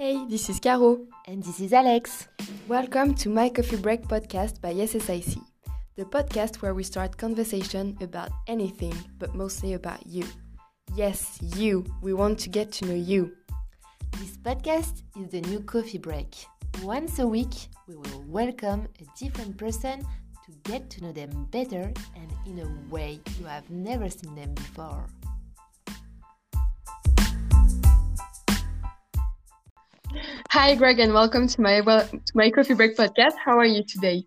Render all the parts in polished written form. Hey, this is Caro. And this is Alex. Welcome to My Coffee Break podcast by SSIC, the podcast where we start conversation about anything, but mostly about you. Yes, you. We want to get to know you. This podcast is the new Coffee Break. Once a week, we will welcome a different person to get to know them better and in a way you have never seen them before. Hi Greg, and welcome to my Coffee Break podcast. How are you today?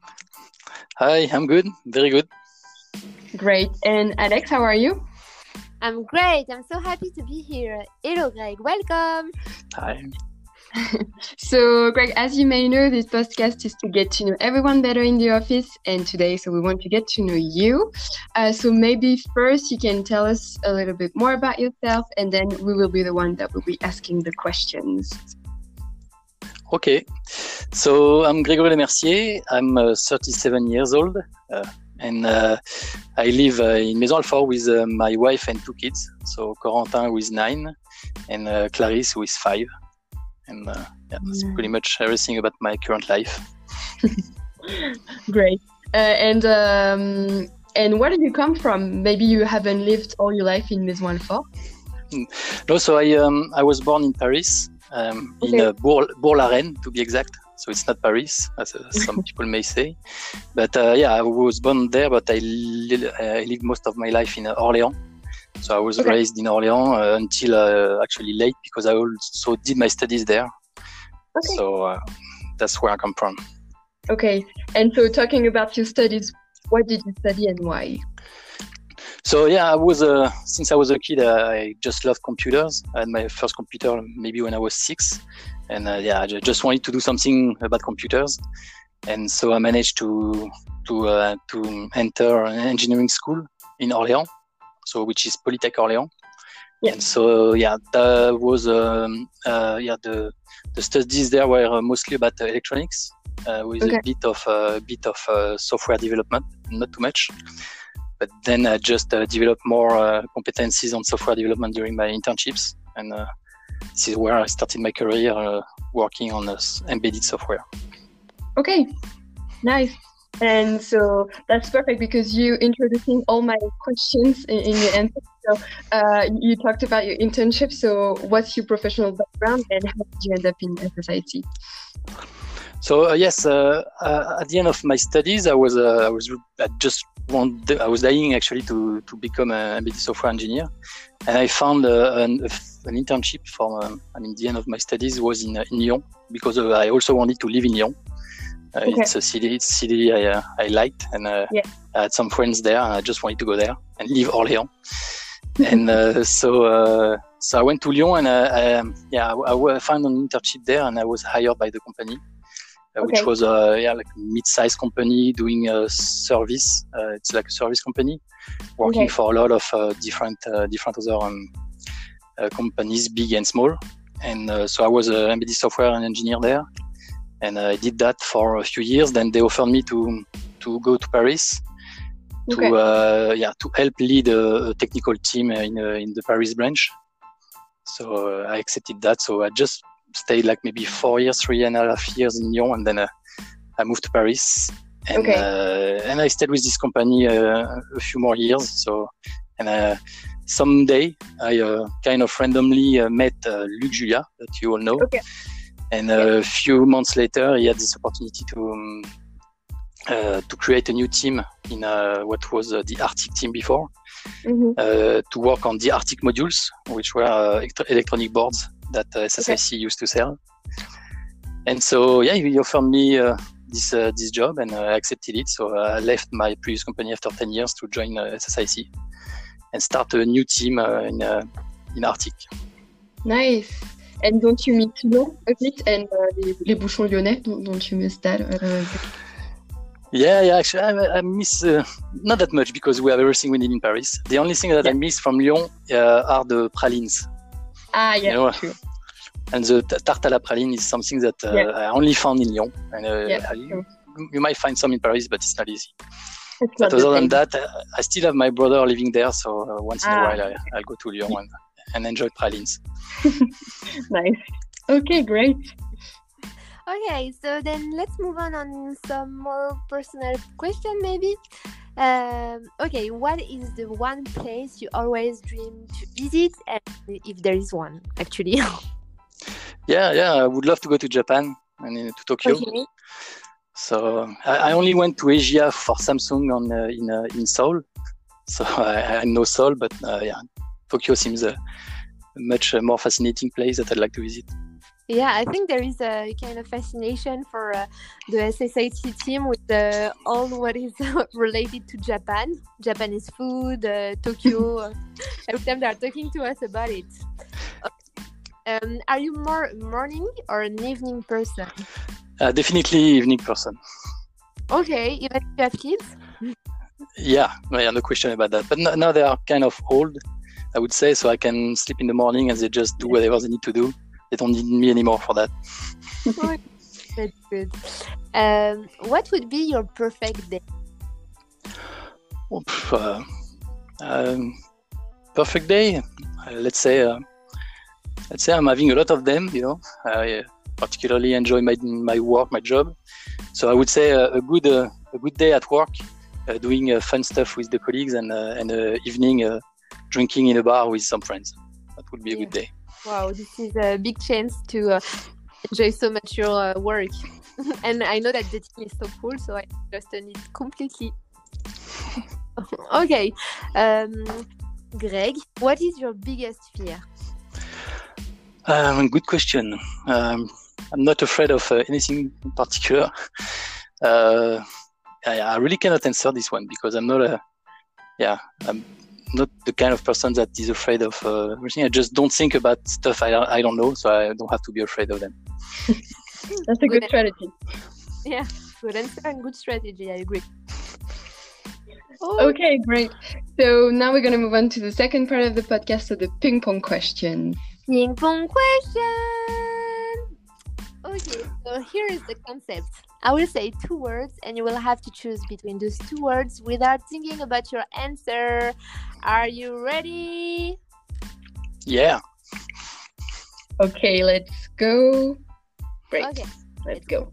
Hi, I'm good. Very good. Great. And Alex, how are you? I'm great. I'm so happy to be here. Hello Greg, welcome. Hi. So Greg, as you may know, this podcast is to get to know everyone better in the office, and today, so we want to get to know you. So maybe first you can tell us a little bit more about yourself, and then we will be the one that will be asking the questions. Okay, so I'm Grégory Le Mercier, I'm 37 years old, and I live in Maisons-Alfort with my wife and two kids, so Corentin who is 9 and Clarisse who is 5, and that's pretty much everything about my current life. Great, and where do you come from? Maybe you haven't lived all your life in Maisons-Alfort? No, so I was born in Paris. Okay. In Bourg-la-Reine, to be exact. So it's not Paris, as some people may say. But I was born there, but I lived most of my life in Orléans. So I was raised in Orléans until actually late, because I also did my studies there. Okay. So that's where I come from. Okay. And so talking about your studies, what did you study and why? So I was since I was a kid, I just loved computers. I had my first computer maybe when I was 6, and I just wanted to do something about computers, and so I managed to enter an engineering school in Orléans, so which is Polytech Orléans, and so that was the studies there were mostly about electronics with a bit of software development, not too much. But then I just developed more competencies on software development during my internships. And this is where I started my career working on embedded software. Okay, nice. And so that's perfect because you introducing all my questions in your answer. So you talked about your internship. So what's your professional background and how did you end up in SSIC? So at the end of my studies, I was dying actually to become an embedded software engineer, and I found an internship from the end of my studies was in Lyon, because I also wanted to live in Lyon. It's a city I liked, and I had some friends there, and I just wanted to go there and leave Orléans. And so I went to Lyon, and I found an internship there, and I was hired by the company. Which was a mid-sized company doing a service. It's like a service company working for a lot of different other companies, big and small. And so I was an embedded software engineer there, and I did that for a few years. Then they offered me to go to Paris to help lead a technical team in the Paris branch. So I accepted that. So I just stayed like maybe 4 years, 3.5 years in Lyon, and then I moved to Paris, and and I stayed with this company a few more years. So, and someday I kind of randomly met Luc Julia, that you all know, and a few months later he had this opportunity to create a new team in what was the Arctic team before, to work on the Arctic modules, which were electronic boards that SSIC used to sell. And so he offered me this job, and I accepted it. So I left my previous company after 10 years to join SSIC and start a new team in Arctic. Nice. And don't you miss Lyon a bit, and les bouchons lyonnais, don't you miss that? Actually I miss not that much, because we have everything we need in Paris. The only thing that I miss from Lyon are the pralines. Ah, yeah, you know, true. And the tarte à la praline is something that I only found in Lyon. And you might find some in Paris, but it's not easy. It's but not other than that, I still have my brother living there, so once in a while I'll go to Lyon and enjoy pralines. Nice. Okay, great. Okay, so then let's move on some more personal question maybe. Okay, what is the one place you always dream to visit, and if there is one, actually? Yeah, I would love to go to Japan and to Tokyo. Okay. So I only went to Asia for Samsung in Seoul. So I know Seoul, but Tokyo seems a much more fascinating place that I'd like to visit. Yeah, I think there is a kind of fascination for the SSIC team with all what is related to Japan, Japanese food, Tokyo. Every time they are talking to us about it. Are you more morning or an evening person? Definitely evening person. Okay, even if you have kids? Yeah, no question about that. But now they are kind of old, I would say, so I can sleep in the morning and they just do whatever they need to do. They don't need me anymore for that. That's good. What would be your perfect day? Perfect day? Let's say I'm having a lot of them, you know. I particularly enjoy my work, my job. So I would say a good day at work, doing fun stuff with the colleagues, and evening drinking in a bar with some friends. That would be a good day. Wow, this is a big chance to enjoy so much your work. And I know that the team is so cool, so I understand it completely. Okay. Greg, what is your biggest fear? Good question. I'm not afraid of anything in particular. I really cannot answer this one because I'm not the kind of person that is afraid of everything. I just don't think about stuff I don't know, so I don't have to be afraid of them. That's a good strategy. Yeah, good answer and good strategy, I agree. Oh. Okay, great. So now we're going to move on to the second part of the podcast, so the ping-pong question. Ping-pong question! Okay, so here is the concept. I will say two words and you will have to choose between those two words without thinking about your answer. Are you ready? Yeah. Okay, let's go. Great. Okay. Let's go.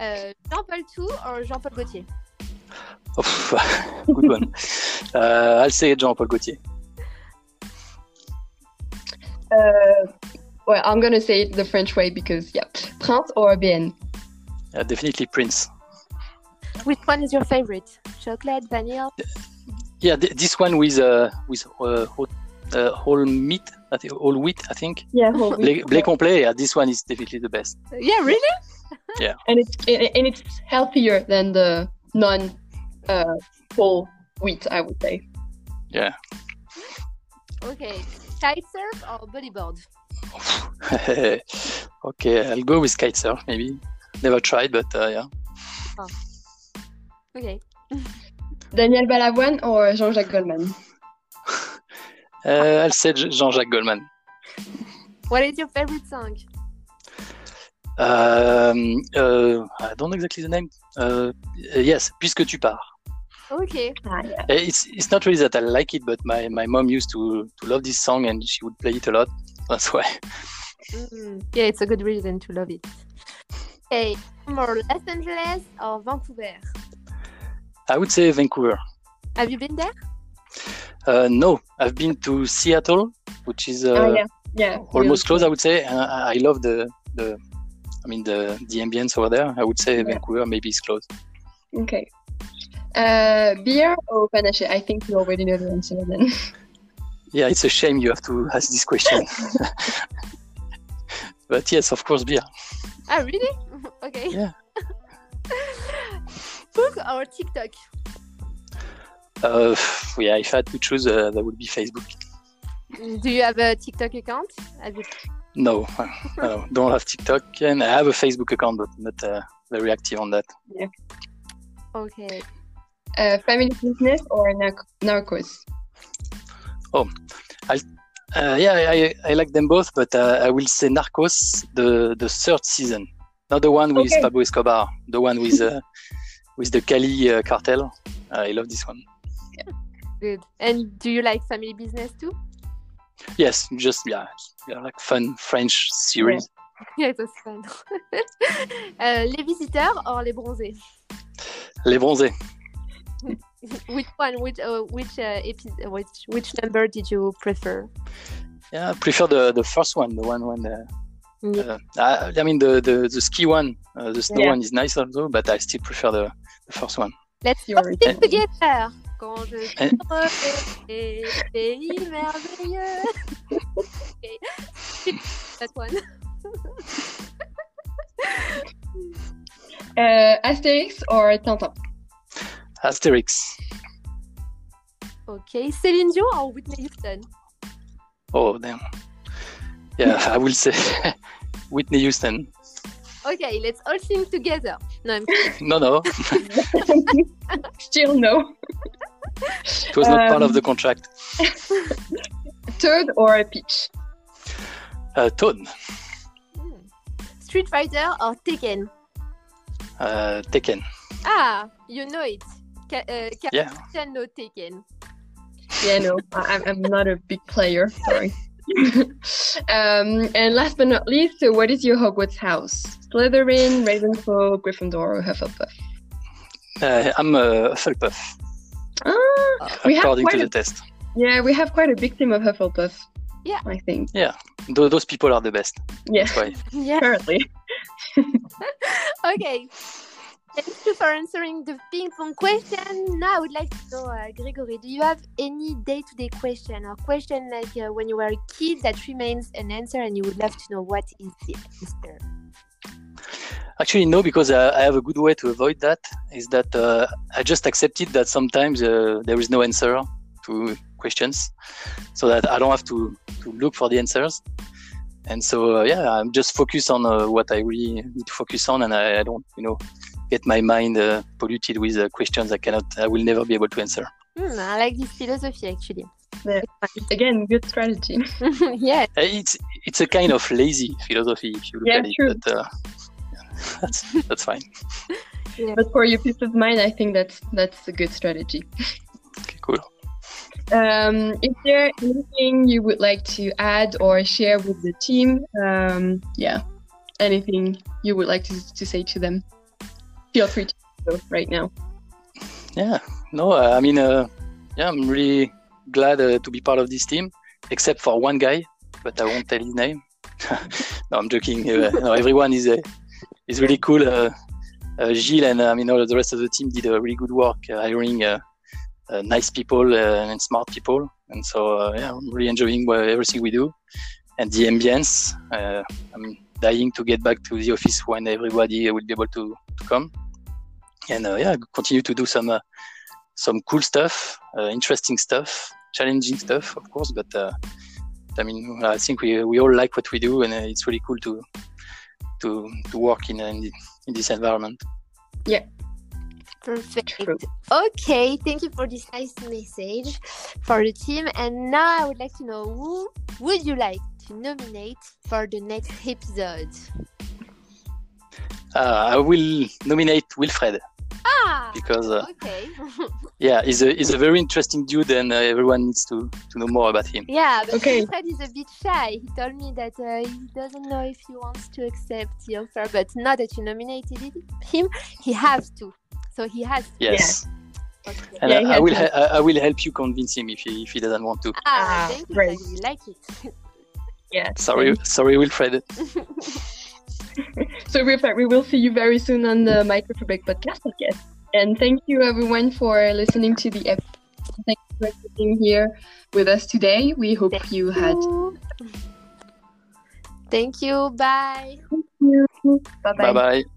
Jean-Paul II or Jean-Paul Gaultier? Oh, good one. I'll say Jean-Paul Gaultier. Well, I'm going to say it the French way because, Prince or BN? Definitely Prince. Which one is your favorite? Chocolate, vanilla? Yeah, this one with whole meat, I think, whole wheat, I think. Yeah, whole wheat. Blé complet, yeah, this one is definitely the best. Yeah, really? Yeah. And it's healthier than the non-whole wheat, I would say. Yeah. Okay, kitesurf or bodyboard? Okay, I'll go with kitesurf, maybe. Never tried, but Oh. Okay. Daniel Balavoine or Jean-Jacques Goldman? I'll say Jean-Jacques Goldman. What is your favorite song? I don't know exactly the name. Yes, Puisque tu pars. Okay. It's not really that I like it, but my mom used to love this song and she would play it a lot. That's why. Yeah, it's a good reason to love it. Hey, more Los Angeles or Vancouver? I would say Vancouver. Have you been there? No, I've been to Seattle, which is almost close, I would say. I love the ambience over there. I would say Vancouver maybe is close. Okay. Beer or Panache? I think you already know the answer then. Yeah, it's a shame you have to ask this question. But yes, of course, beer. Ah, really? Okay. Yeah. Facebook or TikTok? If I had to choose, that would be Facebook. Do you have a TikTok account? No, I don't have TikTok. And I have a Facebook account, but not very active on that. Yeah. Okay. Family Business or Narcos? Oh, I like them both, but I will say Narcos, the third season, not the one with Pablo Escobar, the one with the Cali cartel. I love this one. Yeah. Good. And do you like Family Business too? Yes, just like fun French series. Ouais, ça, c'est pas drôle. Les visiteurs or les bronzés? Les bronzés. Which one? Which number did you prefer? Yeah, I prefer the first one, the one when I mean the ski one, the snow one is nice also, but I still prefer the first one. Let's stick together. Quand je trouve des pays merveilleux. Okay. That one. Asterix or Tintin? Asterix. Okay, Céline Dion or Whitney Houston? Oh damn! Yeah, I will say Whitney Houston. Okay, let's all sing together. No, I'm kidding. No. Still no. It was not part of the contract. Toad or Peach? Toad. Street Fighter or Tekken? Tekken. Ah, you know it. Can know Tekken. Yeah, no, I'm not a big player. Sorry. And last but not least, so what is your Hogwarts house? Slytherin, Ravenclaw, Gryffindor, or Hufflepuff? I'm a Hufflepuff. According to the test. Yeah, we have quite a big team of Hufflepuff. Yeah, I think. Yeah, those people are the best. Yeah, apparently. Okay. Thank you for answering the ping-pong question. Now I would like to know, Grégory, do you have any day-to-day question or question like when you were a kid that remains an answer and you would love to know what is the answer? Actually, no, because I have a good way to avoid that, is that I just accepted that sometimes there is no answer to questions, so that I don't have to look for the answers. And so, I'm just focused on what I really need to focus on, and I don't, get my mind polluted with questions I will never be able to answer. I like this philosophy, actually. Yeah. Again, good strategy. Yeah. It's a kind of lazy philosophy, if you look at it. True. But, that's fine. Yeah. But for your peace of mind, I think that's a good strategy. Okay, cool. Is there anything you would like to add or share with the team? Anything you would like to say to them? Feel free to do so right now. Yeah, no, I mean, I'm really glad to be part of this team, except for one guy, but I won't tell his name. No, I'm joking. Everyone is really cool. Gilles and all the rest of the team did a really good work hiring nice people and smart people. And so, I'm really enjoying everything we do and the ambience. I'm dying to get back to the office when everybody will be able to come. And continue to do some cool stuff, interesting stuff, challenging stuff, of course. But I think we all like what we do, and it's really cool to work in this environment. Yeah, perfect. True. Okay, thank you for this nice message for the team. And now I would like to know, who would you like to nominate for the next episode? I will nominate Wilfred. Because okay. He's a very interesting dude, and everyone needs to know more about him. Yeah, but Wilfred is a bit shy. He told me that he doesn't know if he wants to accept the offer, but now that you nominated him, he has to. So he has to. Yes. Yeah. Okay. And I will help you convince him if he doesn't want to. Thank you. I really like it. Yeah. Sorry, Wilfred. So, Wilfred, we will see you very soon on the Microfabric podcast, I guess. And thank you, everyone, for listening to the episode. Thank you for being here with us today. We hope you had... Thank you. Bye. Thank you. Bye-bye.